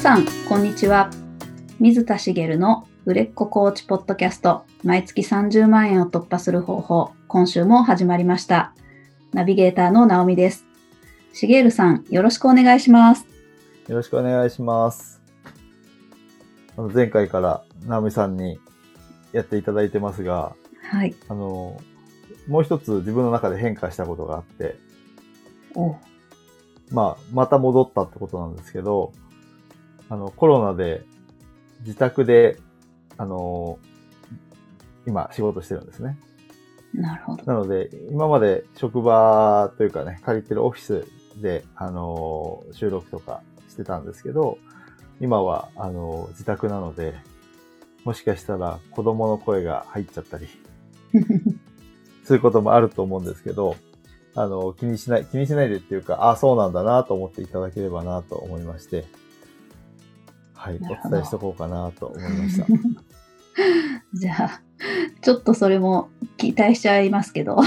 皆さんこんにちは。水田茂の売れっ子コーチポッドキャスト、毎月30万円を突破する方法、今週も始まりました。ナビゲーターの直美です。茂さん、よろしくお願いします。よろしくお願いします。前回から直美さんにやっていただいてますが、はい、もう一つ自分の中で変化したことがあって、また戻ったってことなんですけど、コロナで自宅で、今仕事してるんですね。なるほど。なので、今まで職場というかね、借りてるオフィスで、収録とかしてたんですけど、今は、自宅なので、もしかしたら子供の声が入っちゃったり、することもあると思うんですけど、気にしないでっていうか、そうなんだなと思っていただければなと思いまして、はい、お伝えしとこうかなと思いました。じゃあ、ちょっとそれも期待しちゃいますけど。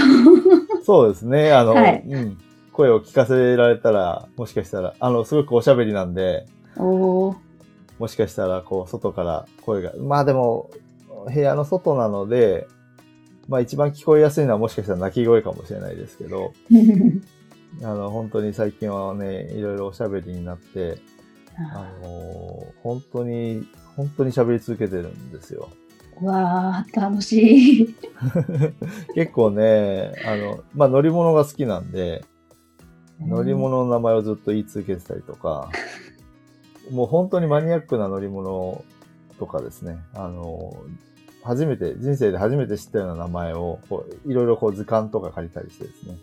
そうですね。はい、声を聞かせられたら、もしかしたら、すごくおしゃべりなんで、もしかしたら、外から声が、でも、部屋の外なので、一番聞こえやすいのはもしかしたら泣き声かもしれないですけど、本当に最近はね、いろいろおしゃべりになって、本当に喋り続けてるんですよ。わー、楽しい。結構ね、乗り物が好きなんで、乗り物の名前をずっと言い続けてたりとか、もう本当にマニアックな乗り物とかですね、人生で初めて知ったような名前を、いろいろ図鑑とか借りたりしてですね、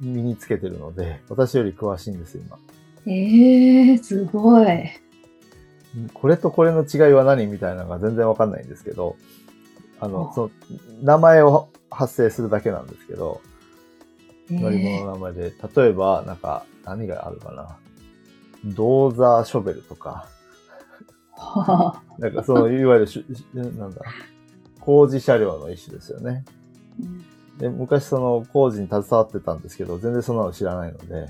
身につけてるので、私より詳しいんです、今。すごい。これとこれの違いは何みたいなのが全然わかんないんですけど、名前を発生するだけなんですけど、乗り物の名前で、例えば、何があるかな。ドーザーショベルとか、いわゆる工事車両の一種ですよね。で、昔工事に携わってたんですけど、全然そんなの知らないので、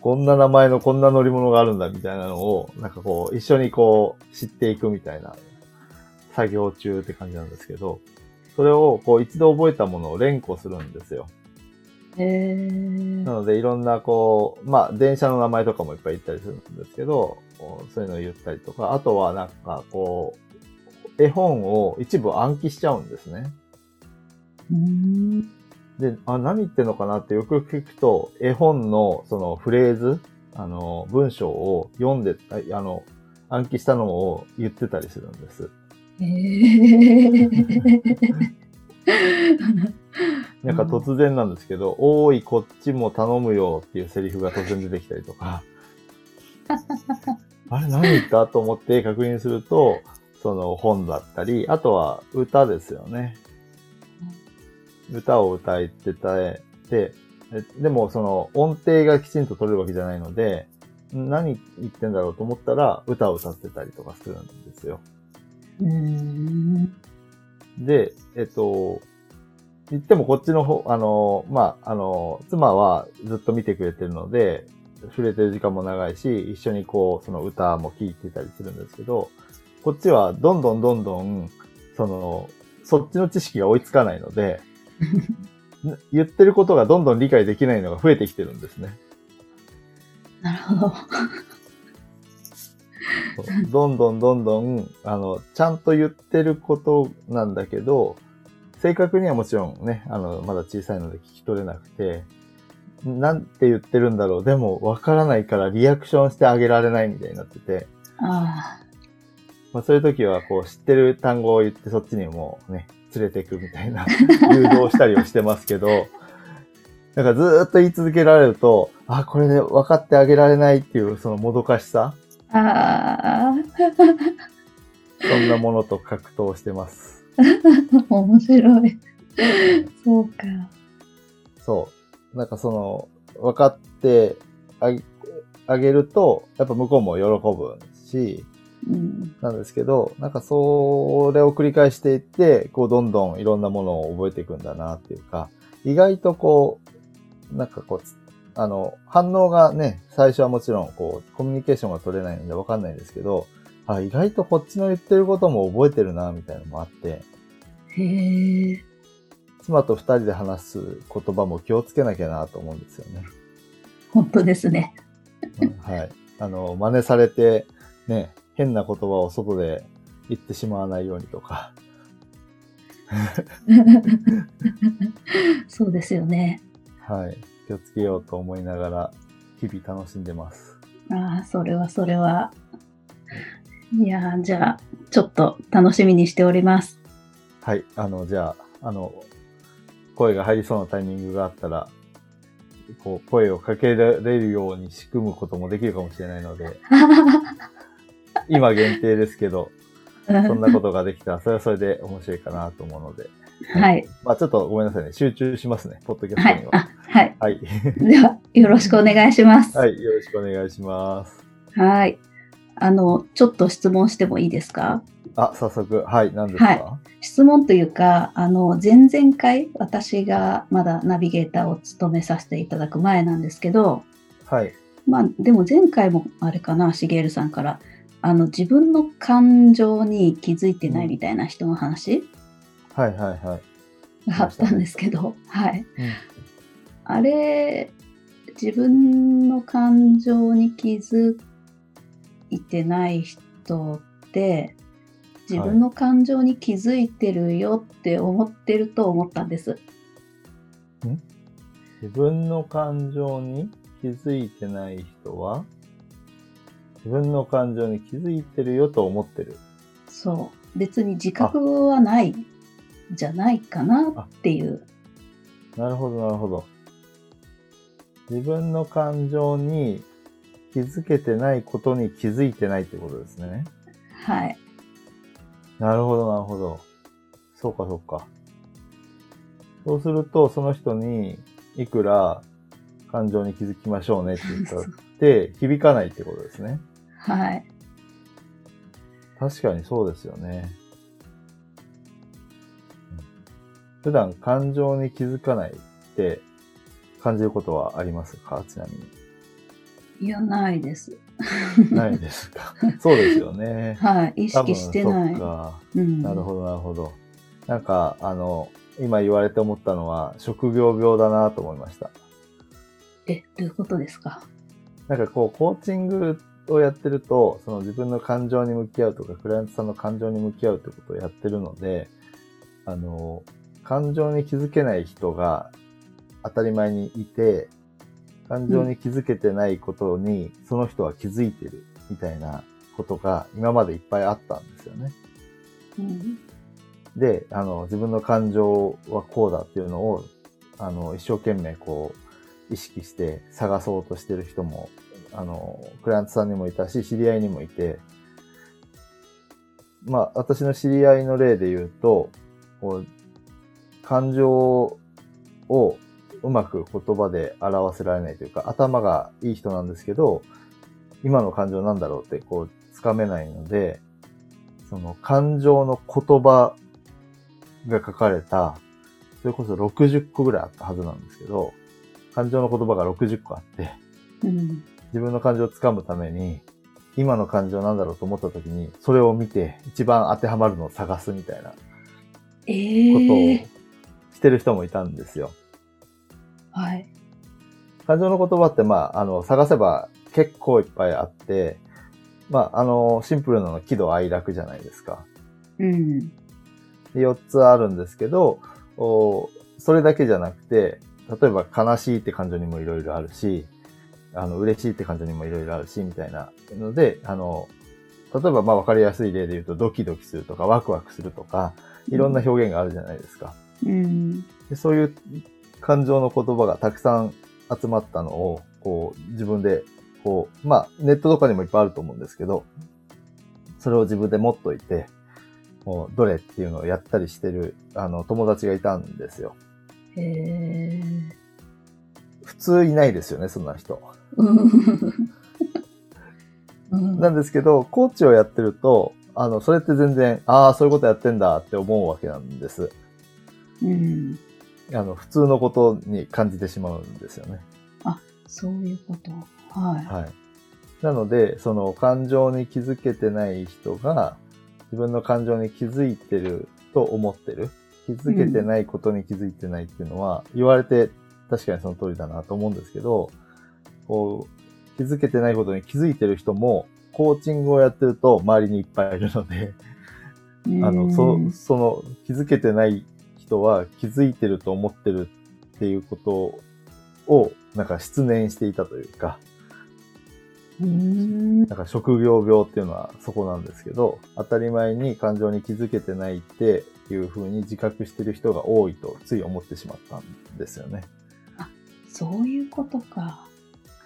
こんな名前のこんな乗り物があるんだみたいなのを、一緒に知っていくみたいな作業中って感じなんですけど、それを一度覚えたものを連呼するんですよ。なので、いろんな電車の名前とかもいっぱい言ったりするんですけど、そういうのを言ったりとか、あとは絵本を一部暗記しちゃうんですね。で、何言ってんのかなってよく聞くと、絵本のフレーズ、文章を読んで、暗記したのを言ってたりするんです。突然なんですけど、おーい、こっちも頼むよっていうセリフが突然出てきたりとか、あれ何言ったと思って確認すると、本だったり、あとは歌ですよね。歌を歌ってて、でも音程がきちんと取れるわけじゃないので、何言ってんだろうと思ったら歌を歌ってたりとかするんですよ。で、言ってもこっちの方、妻はずっと見てくれてるので、触れてる時間も長いし、一緒に歌も聴いてたりするんですけど、こっちはどんどん、そっちの知識が追いつかないので、言ってることがどんどん理解できないのが増えてきてるんですね。なるほど。どんどん、ちゃんと言ってることなんだけど、正確にはもちろんね、まだ小さいので聞き取れなくて、なんて言ってるんだろう、でもわからないからリアクションしてあげられないみたいになってて、そういう時は知ってる単語を言ってそっちにもうね、連れてくみたいな誘導したりをしてますけど、ずーっと言い続けられると、これで分かってあげられないっていうもどかしさ、そんなものと格闘してます。面白い。そうか。そう。分かってあげると、やっぱ向こうも喜ぶし、なんですけど、それを繰り返していって、どんどんいろんなものを覚えていくんだなっていうか、意外と反応がね、最初はもちろん、コミュニケーションが取れないのでわかんないですけど、あ、意外とこっちの言ってることも覚えてるな、みたいなのもあって。へー。妻と二人で話す言葉も気をつけなきゃなと思うんですよね。本当ですね。はい。真似されて、ね、変な言葉を外で言ってしまわないようにとか。そうですよね。はい。気をつけようと思いながら、日々楽しんでます。ああ、それはそれは。いやー、じゃあ、ちょっと楽しみにしております。はい。じゃあ、声が入りそうなタイミングがあったら、声をかけられるように仕組むこともできるかもしれないので、今限定ですけど、そんなことができたら、それはそれで面白いかなと思うので。はい。まあちょっとごめんなさいね。集中しますね。ポッドキャストには。はい。はい。では、よろしくお願いします。はい。よろしくお願いします。はい。ちょっと質問してもいいですか？あ、早速。はい。何ですか？はい、質問というか、前々回、私がまだナビゲーターを務めさせていただく前なんですけど、はい。まあ、でも前回も、あれかな、しげるさんから、自分の感情に気づいてないみたいな人の話、うん、はいはいはいがあったんですけど、はい、うん、あれ自分の感情に気づいてない人って自分の感情に気づいてるよって思ってると思ったんです、はい、ん？自分の感情に気づいてない人は自分の感情に気づいてるよと思ってる。そう。別に自覚はないじゃないかなっていう。なるほど、なるほど。自分の感情に気づけてないことに気づいてないってことですね。はい。なるほど、なるほど。そうか、そうか。そうすると、その人にいくら感情に気づきましょうねって言ったらで響かないってことですね。はい。確かにそうですよね。普段感情に気づかないって感じることはありますか？ちなみに。いや、ないです。ないですか。そうですよね。はい。意識してない。そっか、うん。なるほど、なるほど。なんか、今言われて思ったのは、職業病だなと思いました。どういうことですか？なんかコーチングをやってると、その自分の感情に向き合うとか、クライアントさんの感情に向き合うってことをやってるので、感情に気づけない人が当たり前にいて、感情に気づけてないことに、その人は気づいてるみたいなことが今までいっぱいあったんですよね。うん、で、自分の感情はこうだっていうのを、一生懸命意識して探そうとしてる人も、クライアントさんにもいたし、知り合いにもいて、まあ、私の知り合いの例で言うと、感情をうまく言葉で表せられないというか、頭がいい人なんですけど、今の感情なんだろうって、つかめないので、その感情の言葉が書かれた、それこそ60個ぐらいあったはずなんですけど、感情の言葉が60個あって、うん、自分の感情をつかむために、今の感情なんだろうと思った時に、それを見て一番当てはまるのを探すみたいなことをしてる人もいたんですよ。はい。感情の言葉って、まあ、探せば結構いっぱいあって、まあ、シンプルなの喜怒哀楽じゃないですか。うん。で、4つあるんですけど、それだけじゃなくて、例えば悲しいって感情にもいろいろあるし、嬉しいって感情にもいろいろあるし、みたいなので、例えばまあ分かりやすい例で言うとドキドキするとかワクワクするとか、いろんな表現があるじゃないですか。うん、でそういう感情の言葉がたくさん集まったのを、自分で、まあネットとかにもいっぱいあると思うんですけど、それを自分で持っといて、どれっていうのをやったりしてる、友達がいたんですよ。普通いないですよね、そんな人。なんですけど、コーチをやってると、それって全然、ああ、そういうことやってんだって思うわけなんです。うん、普通のことに感じてしまうんですよね。あ、そういうこと。はい。はい。なので、その感情に気づけてない人が、自分の感情に気づいてると思ってる。気づけてないことに気づいてないっていうのは、言われて確かにその通りだなと思うんですけど、こう、気づけてないことに気づいてる人も、コーチングをやってると周りにいっぱいいるので、その気づけてない人は気づいてると思ってるっていうことを、なんか失念していたというか、なんか職業病っていうのはそこなんですけど、当たり前に感情に気づけてないっていう風に自覚してる人が多いとつい思ってしまったんですよね。あ、そういうことか。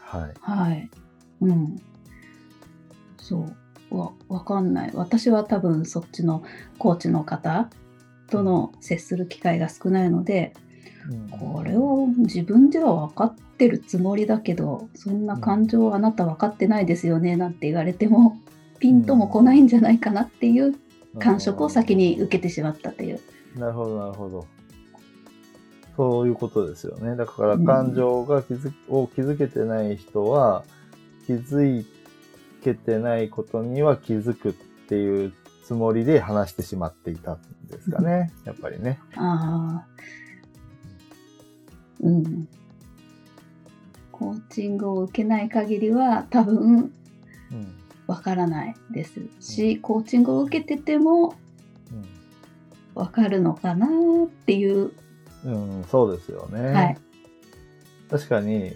はい。はい。うん。そう。わかんない。私は多分そっちのコーチの方との接する機会が少ないので、これを自分では分かってるつもりだけど、そんな感情あなた分かってないですよねなんて言われてもピンとも来ないんじゃないかなっていう感触を先に受けてしまったという、なるほどなるほど、そういうことですよね。だから感情が気づけてない人は気づけてないことには気づくっていうつもりで話してしまっていたんですかね、やっぱりね。ああ、うん、コーチングを受けない限りは多分わからないですし、コーチングを受けててもわかるのかなっていう、そうですよね、はい、確かに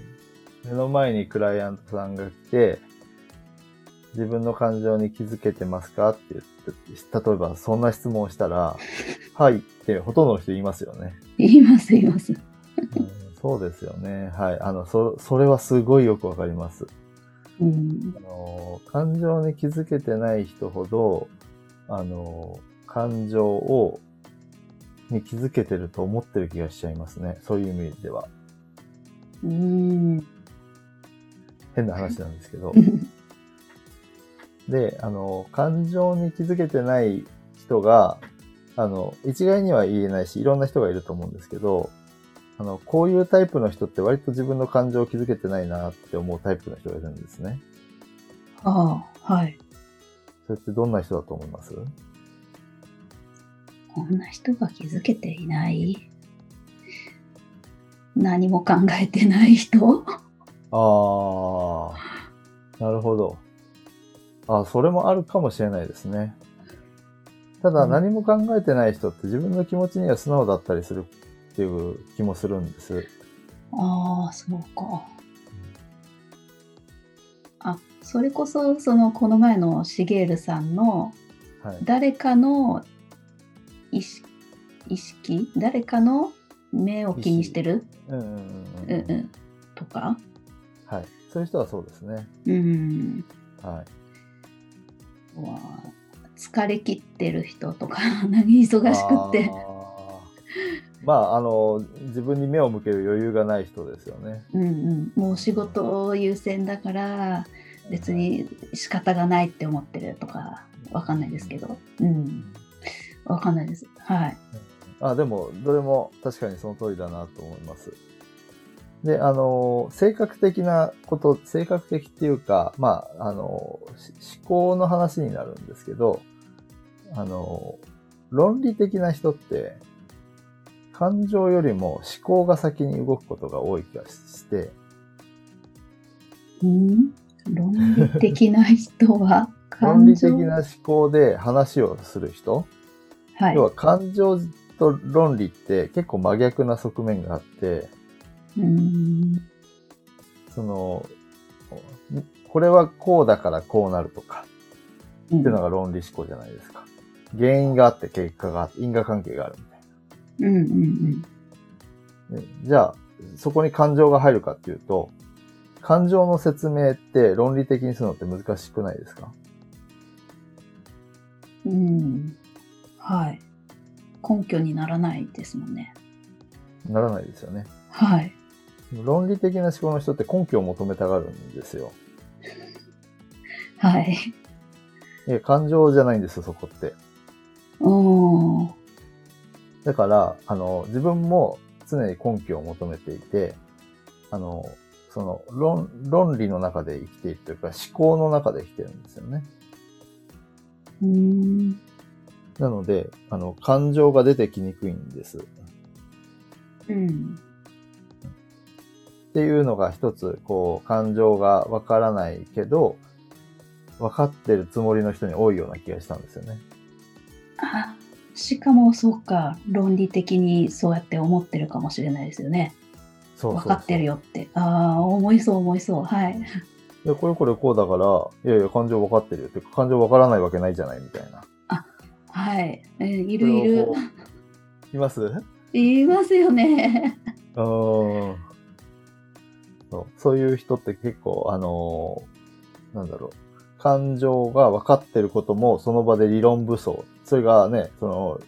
目の前にクライアントさんが来て自分の感情に気づけてますかって言って、例えばそんな質問をしたらはいってほとんどの人言いますよね。言いますそうですよね。はい。それはすごいよくわかります。感情に気づけてない人ほど、感情に気づけてると思ってる気がしちゃいますね。そういう意味では。変な話なんですけど。で、感情に気づけてない人が、一概には言えないし、いろんな人がいると思うんですけど、こういうタイプの人って割と自分の感情を気づけてないなって思うタイプの人がいるんですね。ああ、はい。それってどんな人だと思います？こんな人が気づけていない。何も考えてない人？ああ、なるほど。あ、それもあるかもしれないですね。ただ何も考えてない人って自分の気持ちには素直だったりするっていう気もするんです。ああ、そうか。あ、それこそ、この前のシゲールさんの誰かの意識、誰かの目を気にしてる、とか、はい、そういう人はそうですね。はい。うわ、疲れ切ってる人とか何忙しくって。まあ、自分に目を向ける余裕がない人ですよね。もう仕事を優先だから別に仕方がないって思ってるとか、わかんないですけど、わかんないです。はい。あ、でもどれも確かにその通りだなと思います。で、性格的なこと、性格的っていうか、まあ、思考の話になるんですけど、論理的な人って。感情よりも思考が先に動くことが多い気がして。論理的な人は感情論理的な思考で話をする人、はい、要は感情と論理って結構真逆な側面があって、これはこうだからこうなるとか、っていうのが論理思考じゃないですか。原因があって結果があって因果関係がある。じゃあそこに感情が入るかっていうと、感情の説明って論理的にするのって難しくないですか？はい。根拠にならないですもんね。ならないですよね。はい。論理的な思考の人って根拠を求めたがるんですよ。はい。いや、感情じゃないんですよ、そこって。だから、自分も常に根拠を求めていて、その論理の中で生きているというか、思考の中で生きてるんですよね。なので、感情が出てきにくいんです。うん。っていうのが一つ、感情がわからないけど、わかってるつもりの人に多いような気がしたんですよね。あ、しかもそうか、論理的にそうやって思ってるかもしれないですよね。そうそうそう、わかってるよって。ああ、思いそう、はい。でこれこうだから、いやいや、感情わかってるよって、感情わからないわけないじゃないみたいな。あ、はい、いる。います？いますよね。そういう人って結構感情が分かってることもその場で理論武装、それがね、その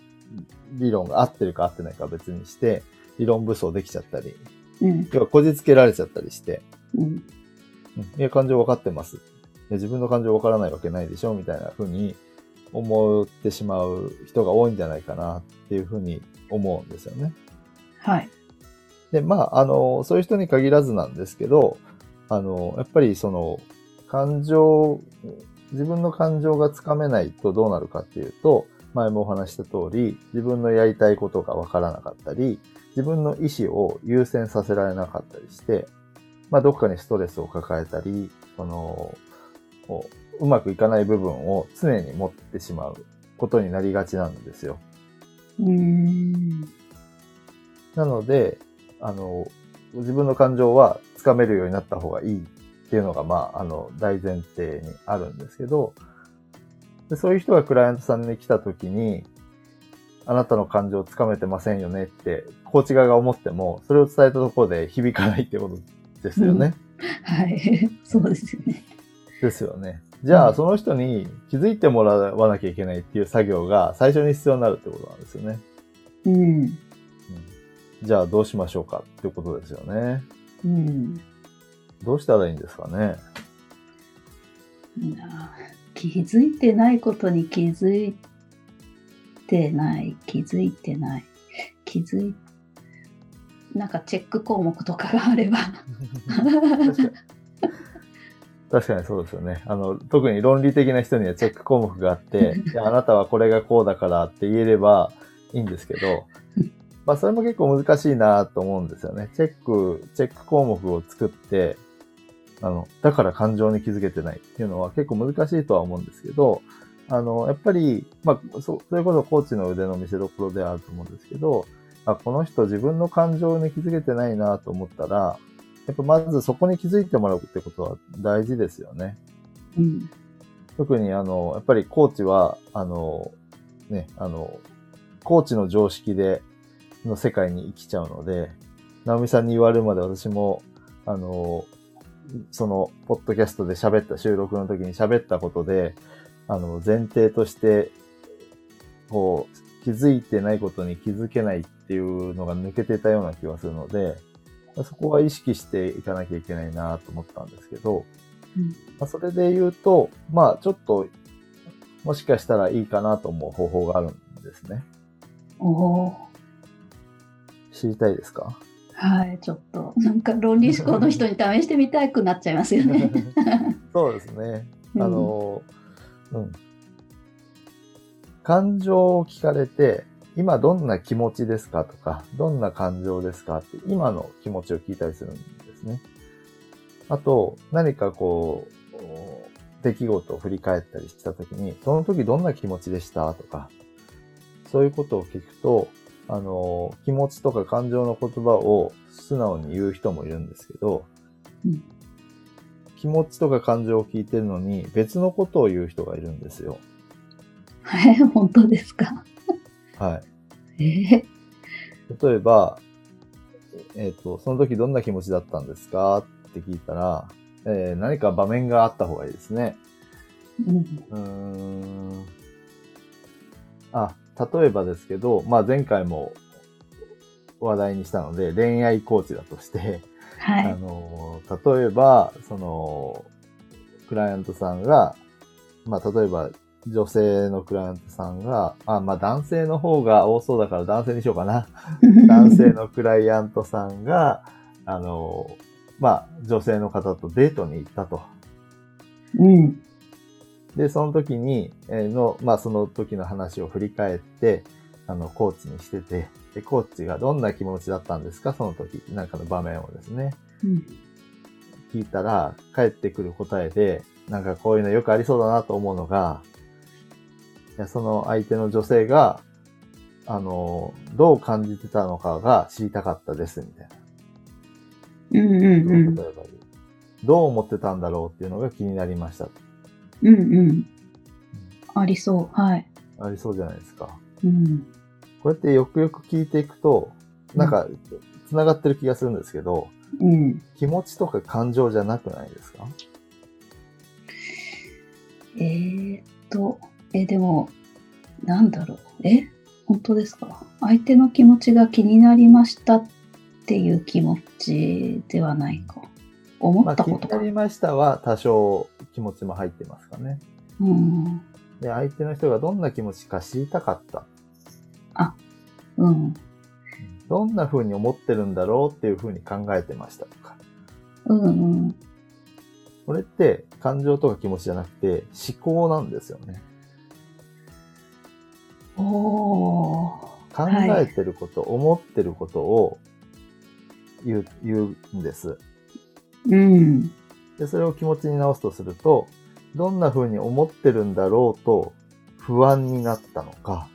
理論が合ってるか合ってないか別にして理論武装できちゃったり、うん、要はこじつけられちゃったりして、うん、いや感情分かってます、いや自分の感情分からないわけないでしょみたいな風に思ってしまう人が多いんじゃないかなっていう風に思うんですよね。はい。で、そういう人に限らずなんですけど、やっぱりその、自分の感情がつかめないとどうなるかっていうと、前もお話した通り、自分のやりたいことがわからなかったり、自分の意思を優先させられなかったりして、どっかにストレスを抱えたり、うまくいかない部分を常に持ってしまうことになりがちなんですよ。なので、自分の感情はつかめるようになった方がいいっていうのが、大前提にあるんですけど、で、そういう人がクライアントさんに来た時に、あなたの感情をつかめてませんよねって、コーチ側が思っても、それを伝えたところで響かないってことですよね。うん、はい。そうですよね。ですよね。じゃあ、その人に気づいてもらわなきゃいけないっていう作業が最初に必要になるってことなんですよね。うん。じゃあどうしましょうかっていうことですよね。うん。どうしたらいいんですかね。気づいてないことに気づいてない。なんかチェック項目とかがあれば。確かにそうですよね。特に論理的な人にはチェック項目があって、いや、あなたはこれがこうだからって言えればいいんですけど、それも結構難しいなと思うんですよね。チェック項目を作って、だから感情に気づけてないっていうのは結構難しいとは思うんですけど、やっぱり、それこそコーチの腕の見せ所ではあると思うんですけど、この人自分の感情に気づけてないなと思ったら、やっぱまずそこに気づいてもらうってことは大事ですよね。うん、特にやっぱりコーチは、コーチの常識で、の世界に生きちゃうので、直美さんに言われるまで私も、その、ポッドキャストで喋った、収録の時に喋ったことで、前提として、気づいてないことに気づけないっていうのが抜けてたような気がするので、そこは意識していかなきゃいけないなと思ったんですけど、それで言うと、ちょっと、もしかしたらいいかなと思う方法があるんですね。おー。知りたいですか？はい、ちょっとなんか論理思考の人に試してみたくなっちゃいますよね。そうですね。感情を聞かれて、今どんな気持ちですかとか、どんな感情ですかって今の気持ちを聞いたりするんですね。あと何か出来事を振り返ったりした時に、その時どんな気持ちでしたとか、そういうことを聞くと。気持ちとか感情の言葉を素直に言う人もいるんですけど、うん、気持ちとか感情を聞いてるのに別のことを言う人がいるんですよ。本当ですか？はい。例えば、その時どんな気持ちだったんですかって聞いたら、何か場面があった方がいいですね。例えばですけど、前回も話題にしたので、恋愛コーチだとして、はい、例えば、クライアントさんが、例えば、女性のクライアントさんが、男性の方が多そうだから男性にしようかな。男性のクライアントさんが、まあ、女性の方とデートに行ったと。うん。で、その時に、まあ、その時の話を振り返って、コーチにしてて、で、コーチがどんな気持ちだったんですか、その時、なんかの場面をですね。うん。聞いたら、返ってくる答えで、なんかこういうのよくありそうだなと思うのが、その相手の女性が、どう感じてたのかが知りたかったです、みたいな。うんうんうん。どう思ってたんだろうっていうのが気になりました。うんうん。ありそう。はい。ありそうじゃないですか。うん。こうやってよくよく聞いていくと、なんか、繋がってる気がするんですけど、うん、気持ちとか感情じゃなくないですか？でも、なんだろう。本当ですか？相手の気持ちが気になりましたっていう気持ちではないか。思ったことか。まあ、気になりましたは多少気持ちも入ってますかね。うん。で、相手の人がどんな気持ちか知りたかった。あ、うん。どんな風に思ってるんだろうっていう風に考えてましたとか。うんうん。これって感情とか気持ちじゃなくて思考なんですよね。おー。考えてること、はい、思ってることを言うんです。うん。で、それを気持ちに直すとすると、どんな風に思ってるんだろうと不安になったのか、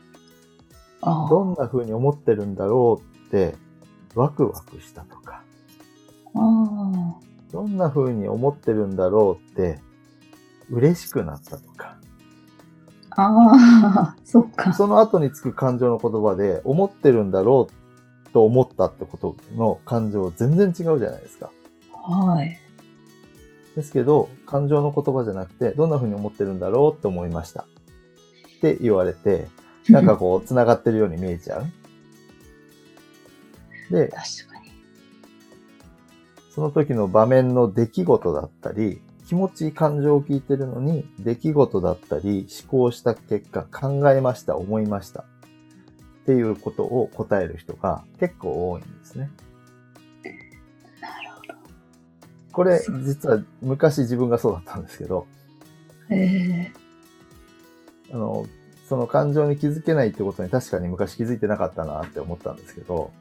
どんな風に思ってるんだろうってワクワクしたとか、どんな風に思ってるんだろうって嬉しくなったとか。ああ、そっか。その後につく感情の言葉で、思ってるんだろうと思ったってことの感情全然違うじゃないですか。はい。ですけど、感情の言葉じゃなくて、どんな風に思ってるんだろうって思いました。って言われて、なんかこう、繋がってるように見えちゃう。で、確かに。その時の場面の出来事だったり、気持ち、感情を聞いてるのに、出来事だったり、思考した結果、考えました、思いました。っていうことを答える人が結構多いんですね。なるほど。これ、実は昔自分がそうだったんですけど、その感情に気づけないってことに確かに昔気づいてなかったなって思ったんですけど、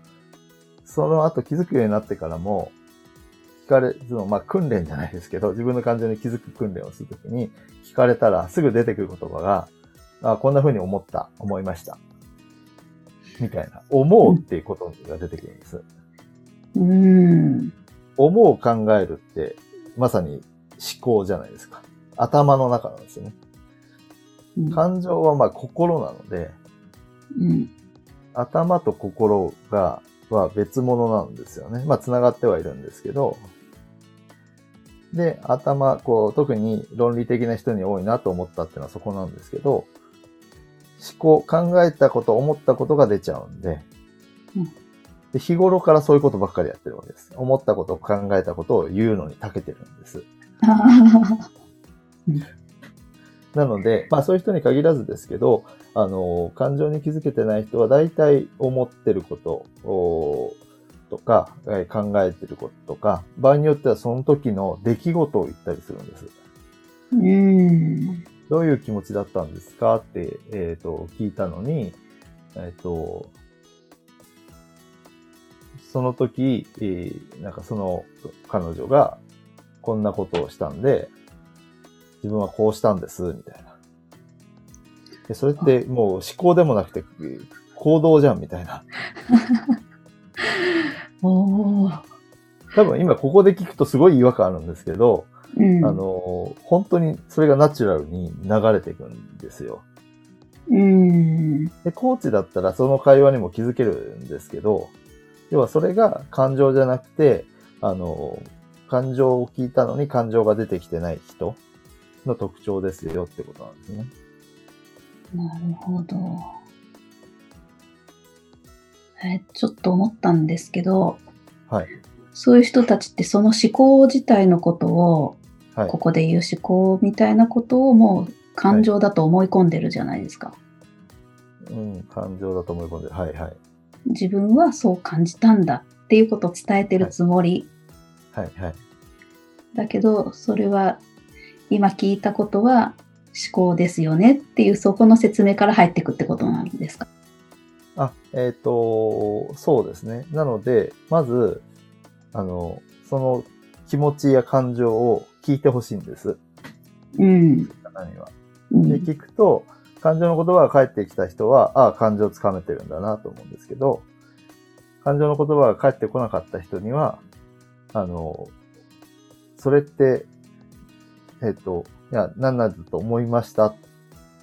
その後気づくようになってからも、まあ、訓練じゃないですけど、自分の感情に気づく訓練をするときに、聞かれたらすぐ出てくる言葉が、あ、こんな風に思った、思いました。みたいな、思うっていうことが出てくるんです。思う考えるって、まさに思考じゃないですか。頭の中なんですよね。感情はまあ心なので、頭と心は別物なんですよね。まあ、繋がってはいるんですけど。で、頭、こう、特に論理的な人に多いなと思ったっていうのはそこなんですけど、思考、考えたこと、思ったことが出ちゃうんで、で、日頃からそういうことばっかりやってるわけです。思ったこと、考えたことを言うのに長けてるんです。なので、まあそういう人に限らずですけど、感情に気づけてない人は大体思ってることとか、考えてることとか、場合によってはその時の出来事を言ったりするんです。どういう気持ちだったんですかって、聞いたのに、その時、なんかその彼女がこんなことをしたんで、自分はこうしたんです、みたいな。で、それってもう思考でもなくて行動じゃん、みたいな。おー。多分今ここで聞くとすごい違和感あるんですけど、うん、本当にそれがナチュラルに流れていくんですよ。で、コーチだったらその会話にも気づけるんですけど、要はそれが感情じゃなくて、感情を聞いたのに感情が出てきてない人の特徴ですよってことなんですね。なるほど。ちょっと思ったんですけど、はい、そういう人たちってその思考自体のことを、はい、ここで言う思考みたいなことをもう感情だと思い込んでるじゃないですか。はい、うん、感情だと思い込んでる。はいはい。自分はそう感じたんだっていうことを伝えてるつもりはいはい、だけどそれは今聞いたことは思考ですよねっていう、そこの説明から入っていくってことなんですか？そうですね。なのでまずその気持ちや感情を聞いてほしいんです。うん。方には。で聞くと感情の言葉が返ってきた人は、ああ感情をつかめてるんだなと思うんですけど、感情の言葉が返ってこなかった人にはそれっていや、何なんだと思いましたって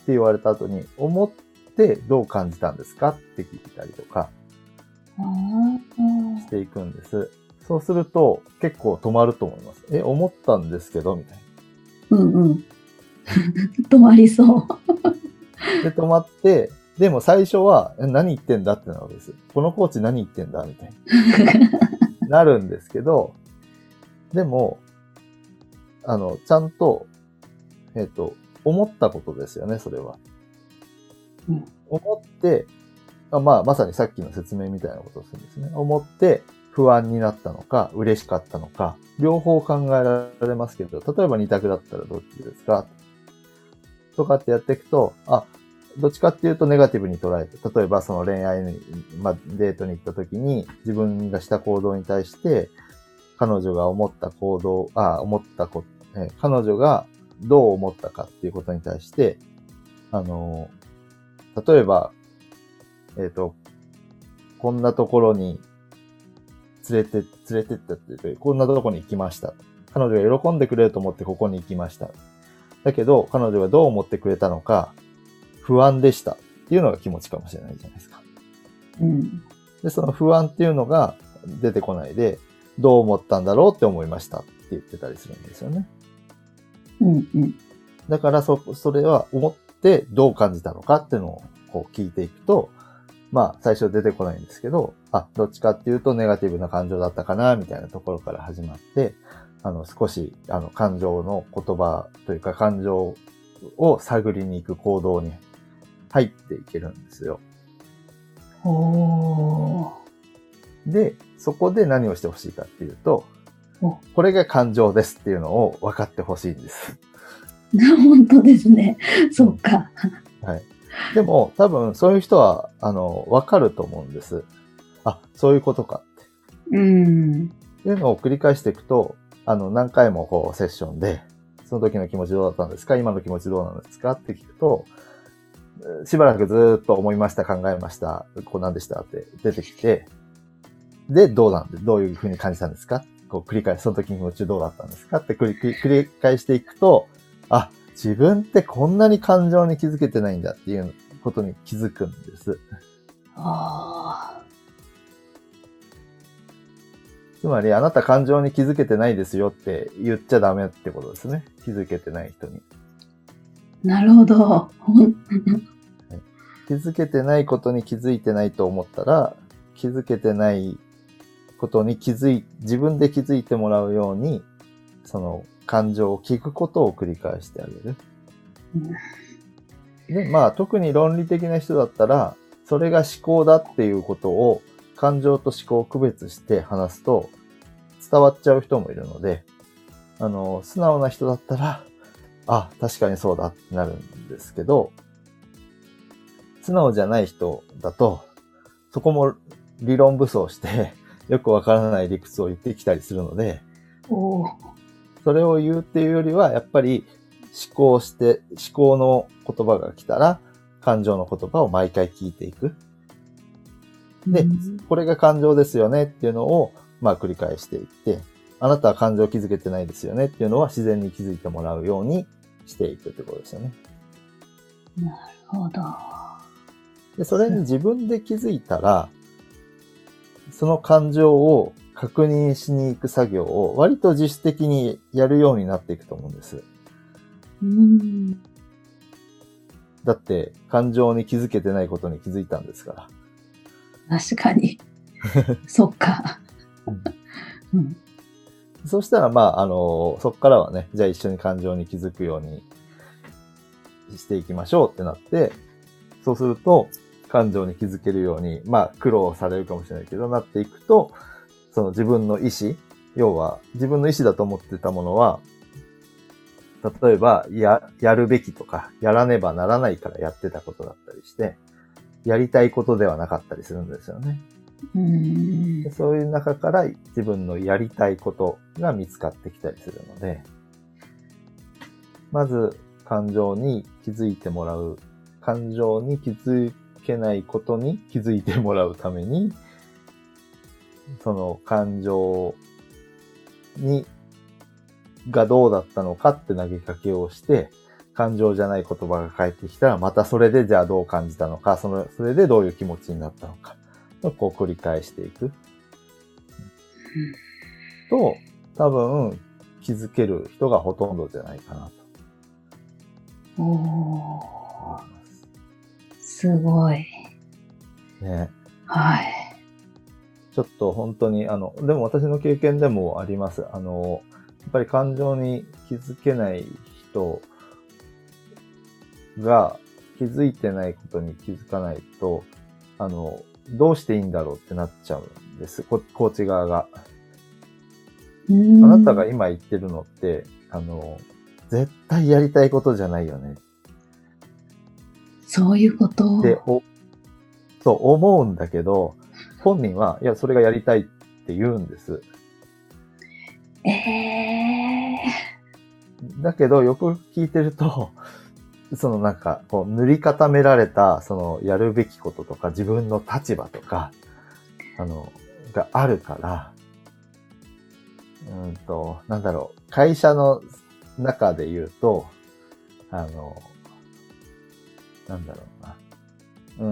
言われた後に、思ってどう感じたんですかって聞いたりとかしていくんです。そうすると結構止まると思います。思ったんですけどみたいな。うんうん。止まりそう。で、止まって、でも最初は何言ってんだってなるわけです。このコーチ何言ってんだみたいな。なるんですけど、でも、ちゃんと、思ったことですよね、それは。うん、思って、まさにさっきの説明みたいなことをするんですね。思って不安になったのか、嬉しかったのか、両方考えられますけど、例えば2択だったらどっちですかとかってやっていくと、どっちかっていうとネガティブに捉えて、例えばその恋愛に、デートに行った時に自分がした行動に対して、彼女が思った行動、彼女がどう思ったかっていうことに対して、例えば、こんなところに連れてったっていうか、こんなところに行きました。彼女が喜んでくれると思ってここに行きました。だけど、彼女がどう思ってくれたのか、不安でしたっていうのが気持ちかもしれないじゃないですか。うん。で、その不安っていうのが出てこないで、どう思ったんだろうって思いましたって言ってたりするんですよね。うんうん。だからそれは思ってどう感じたのかっていうのをこう聞いていくと、最初出てこないんですけど、どっちかっていうとネガティブな感情だったかな、みたいなところから始まって、少し、感情の言葉というか感情を探りに行く行動に入っていけるんですよ。おー。で、そこで何をしてほしいかっていうと、これが感情ですっていうのを分かってほしいんです。本当ですね。そうか。はい。でも多分そういう人は分かると思うんです。そういうことかって。っていうのを繰り返していくと、何回もこうセッションで、その時の気持ちどうだったんですか？今の気持ちどうなんですか？って聞くと、しばらくずっと思いました、考えました、こうなんでしたって出てきて、で、どういうふうに感じたんですか？こう繰り返し、その時の気持ちどうだったんですか？って繰り返していくと、自分ってこんなに感情に気づけてないんだっていうことに気づくんです。つまり、あなた感情に気づけてないですよって言っちゃダメってことですね。気づけてない人に。なるほど。気づけてないことに気づいてないと思ったら、気づけてないことに自分で気づいてもらうように、感情を聞くことを繰り返してあげる。で、特に論理的な人だったら、それが思考だっていうことを、感情と思考を区別して話すと伝わっちゃう人もいるので、素直な人だったら、確かにそうだってなるんですけど、素直じゃない人だと、そこも理論武装して、よくわからない理屈を言ってきたりするので、それを言うっていうよりは、やっぱり思考の言葉が来たら、感情の言葉を毎回聞いていく。で、これが感情ですよねっていうのを、繰り返していって、あなたは感情を気づけてないですよねっていうのは自然に気づいてもらうようにしていくってことですよね。なるほど。で、それに自分で気づいたら、その感情を確認しに行く作業を割と自主的にやるようになっていくと思うんです。だって感情に気づけてないことに気づいたんですから。確かに。そっか。うん、そうしたらそっからはね、じゃあ一緒に感情に気づくようにしていきましょうってなって、そうすると感情に気づけるように、苦労されるかもしれないけどなっていくと、その自分の意思要は自分の意思だと思ってたものは、例えばやるべきとか、やらねばならないからやってたことだったりして、やりたいことではなかったりするんですよね。でそういう中から自分のやりたいことが見つかってきたりするので、まず感情に気づいてもらう、感情に気づけないことに気づいてもらうために、その感情にがどうだったのかって投げかけをして、感情じゃない言葉が返ってきたら、またそれでじゃあどう感じたのか、それでどういう気持ちになったのか、こう繰り返していくと、多分気づける人がほとんどじゃないかなと。おー、すごい。ね。はい。ちょっと本当にでも私の経験でもあります。やっぱり感情に気づけない人が気づいてないことに気づかないと、どうしていいんだろうってなっちゃうんです。コーチ側が。あなたが今言ってるのって、絶対やりたいことじゃないよね。そういうことってそう思うんだけど、本人は、いや、それがやりたいって言うんです。だけど、よく聞いてると、そのなんかこう塗り固められたそのやるべきこととか自分の立場とかがあるから、なんだろう、会社の中で言うとなんだろう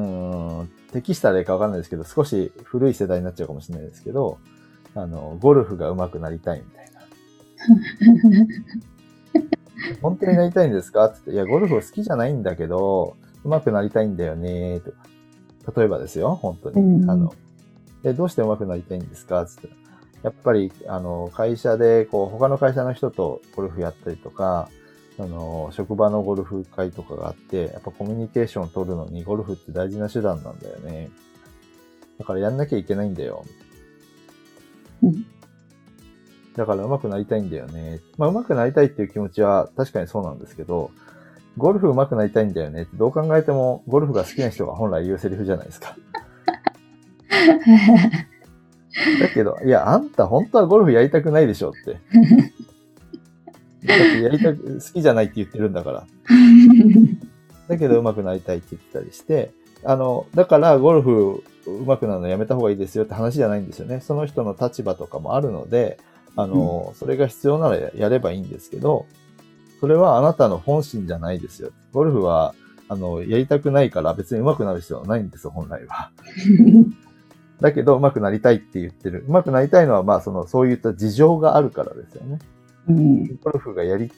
な、適した例かわかんないですけど、少し古い世代になっちゃうかもしれないですけど、ゴルフが上手くなりたいみたいな。本当になりたいんですかって言って、いや、ゴルフ好きじゃないんだけど、上手くなりたいんだよね、とか。例えばですよ、本当に。どうして上手くなりたいんですかって言って、やっぱり、会社で、他の会社の人とゴルフやったりとか、職場のゴルフ会とかがあって、やっぱコミュニケーションを取るのにゴルフって大事な手段なんだよね。だからやんなきゃいけないんだよ。だから上手くなりたいんだよね。まあ上手くなりたいっていう気持ちは確かにそうなんですけど、ゴルフ上手くなりたいんだよねってどう考えてもゴルフが好きな人が本来言うセリフじゃないですか。だけど、いや、あんた本当はゴルフやりたくないでしょって。だって好きじゃないって言ってるんだから。だけど上手くなりたいって言ってたりして、だからゴルフ上手くなるのやめた方がいいですよって話じゃないんですよね。その人の立場とかもあるので、それが必要ならやればいいんですけど、それはあなたの本心じゃないですよ。ゴルフは、やりたくないから別に上手くなる必要はないんですよ、本来は。だけど、上手くなりたいって言ってる。上手くなりたいのは、まあ、そういった事情があるからですよね。ゴルフがやり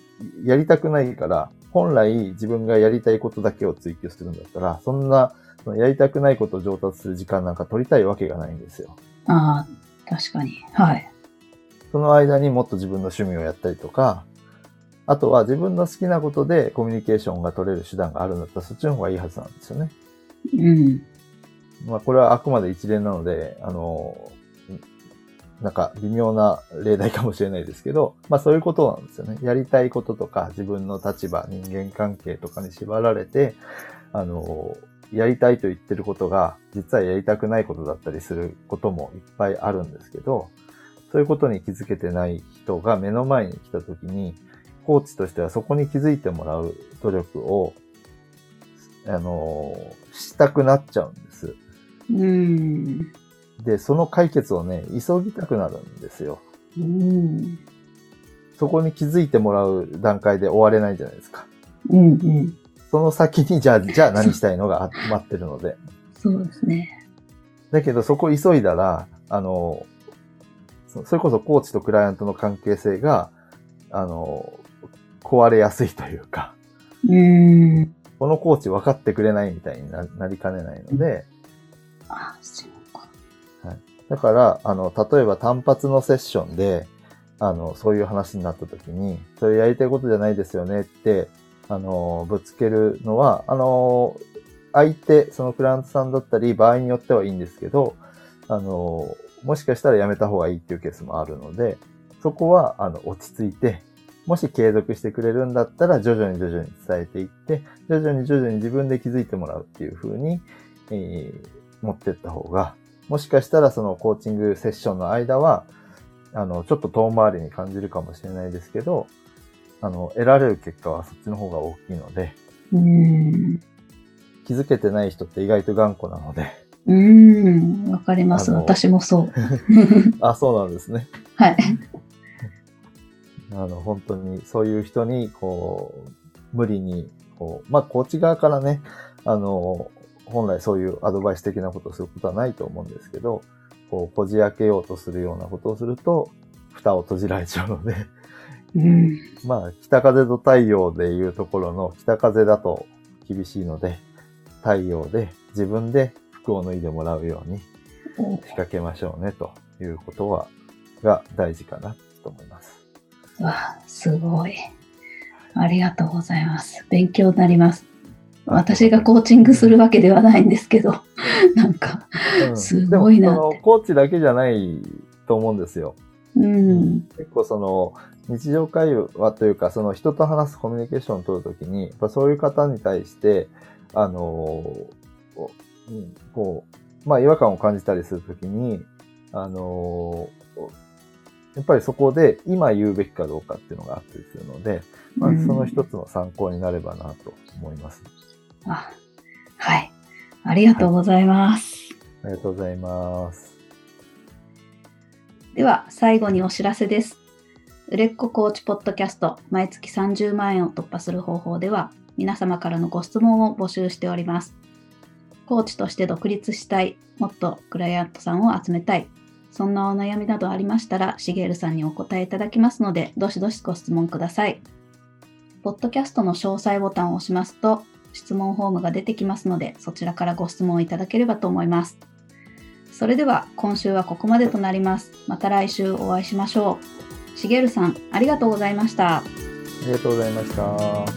たくないから、本来自分がやりたいことだけを追求するんだったら、そんな、やりたくないことを上達する時間なんか取りたいわけがないんですよ。ああ、確かに。はい。その間にもっと自分の趣味をやったりとか、あとは自分の好きなことでコミュニケーションが取れる手段があるんだったら、そっちの方がいいはずなんですよね。まあこれはあくまで一例なので、なんか微妙な例題かもしれないですけど、まあそういうことなんですよね。やりたいこととか自分の立場、人間関係とかに縛られて、やりたいと言ってることが実はやりたくないことだったりすることもいっぱいあるんですけど、そういうことに気づけてない人が目の前に来たときに、コーチとしてはそこに気づいてもらう努力を、したくなっちゃうんです。で、その解決をね、急ぎたくなるんですよ。そこに気づいてもらう段階で終われないじゃないですか。その先に、じゃあ何したいのが待ってるので。そうですね。だけど、そこ急いだら、それこそコーチとクライアントの関係性が、壊れやすいというか、このコーチ分かってくれないみたいになりかねないので、あ、そうか。はい。だから、例えば単発のセッションで、そういう話になった時に、それやりたいことじゃないですよねって、ぶつけるのは、相手、そのクライアントさんだったり、場合によってはいいんですけど、もしかしたらやめた方がいいっていうケースもあるので、そこは落ち着いて、もし継続してくれるんだったら徐々に伝えていって、徐々に自分で気づいてもらうっていう風に、持ってった方が、もしかしたらそのコーチングセッションの間は、ちょっと遠回りに感じるかもしれないですけど、得られる結果はそっちの方が大きいので、気づけてない人って意外と頑固なので、わかります。私もそう。あ、そうなんですね。はい。本当にそういう人に無理にコーチ側からね、本来そういうアドバイス的なことをすることはないと思うんですけど、こじ開けようとするようなことをすると蓋を閉じられちゃうので、北風と太陽でいうところの北風だと厳しいので、太陽で自分で服を脱いでもらうように仕掛けましょうねということが大事かなと思います。わあ、すごい。ありがとうございます。勉強になります。私がコーチングするわけではないんですけど、すごいなって。でもコーチだけじゃないと思うんですよ。結構日常会話というか、人と話すコミュニケーションを取るときに、やっぱそういう方に対して、違和感を感じたりするときに、やっぱりそこで今言うべきかどうかっていうのがあったりするので、その一つの参考になればなと思います。はい。ありがとうございます。はい、ありがとうございます。では、最後にお知らせです。売れっ子コーチポッドキャスト、毎月30万円を突破する方法では、皆様からのご質問を募集しております。コーチとして独立したい、もっとクライアントさんを集めたい、そんなお悩みなどありましたら、しげるさんにお答えいただきますので、どしどしご質問ください。ポッドキャストの詳細ボタンを押しますと、質問フォームが出てきますので、そちらからご質問をいただければと思います。それでは、今週はここまでとなります。また来週お会いしましょう。しげるさん、ありがとうございました。ありがとうございました。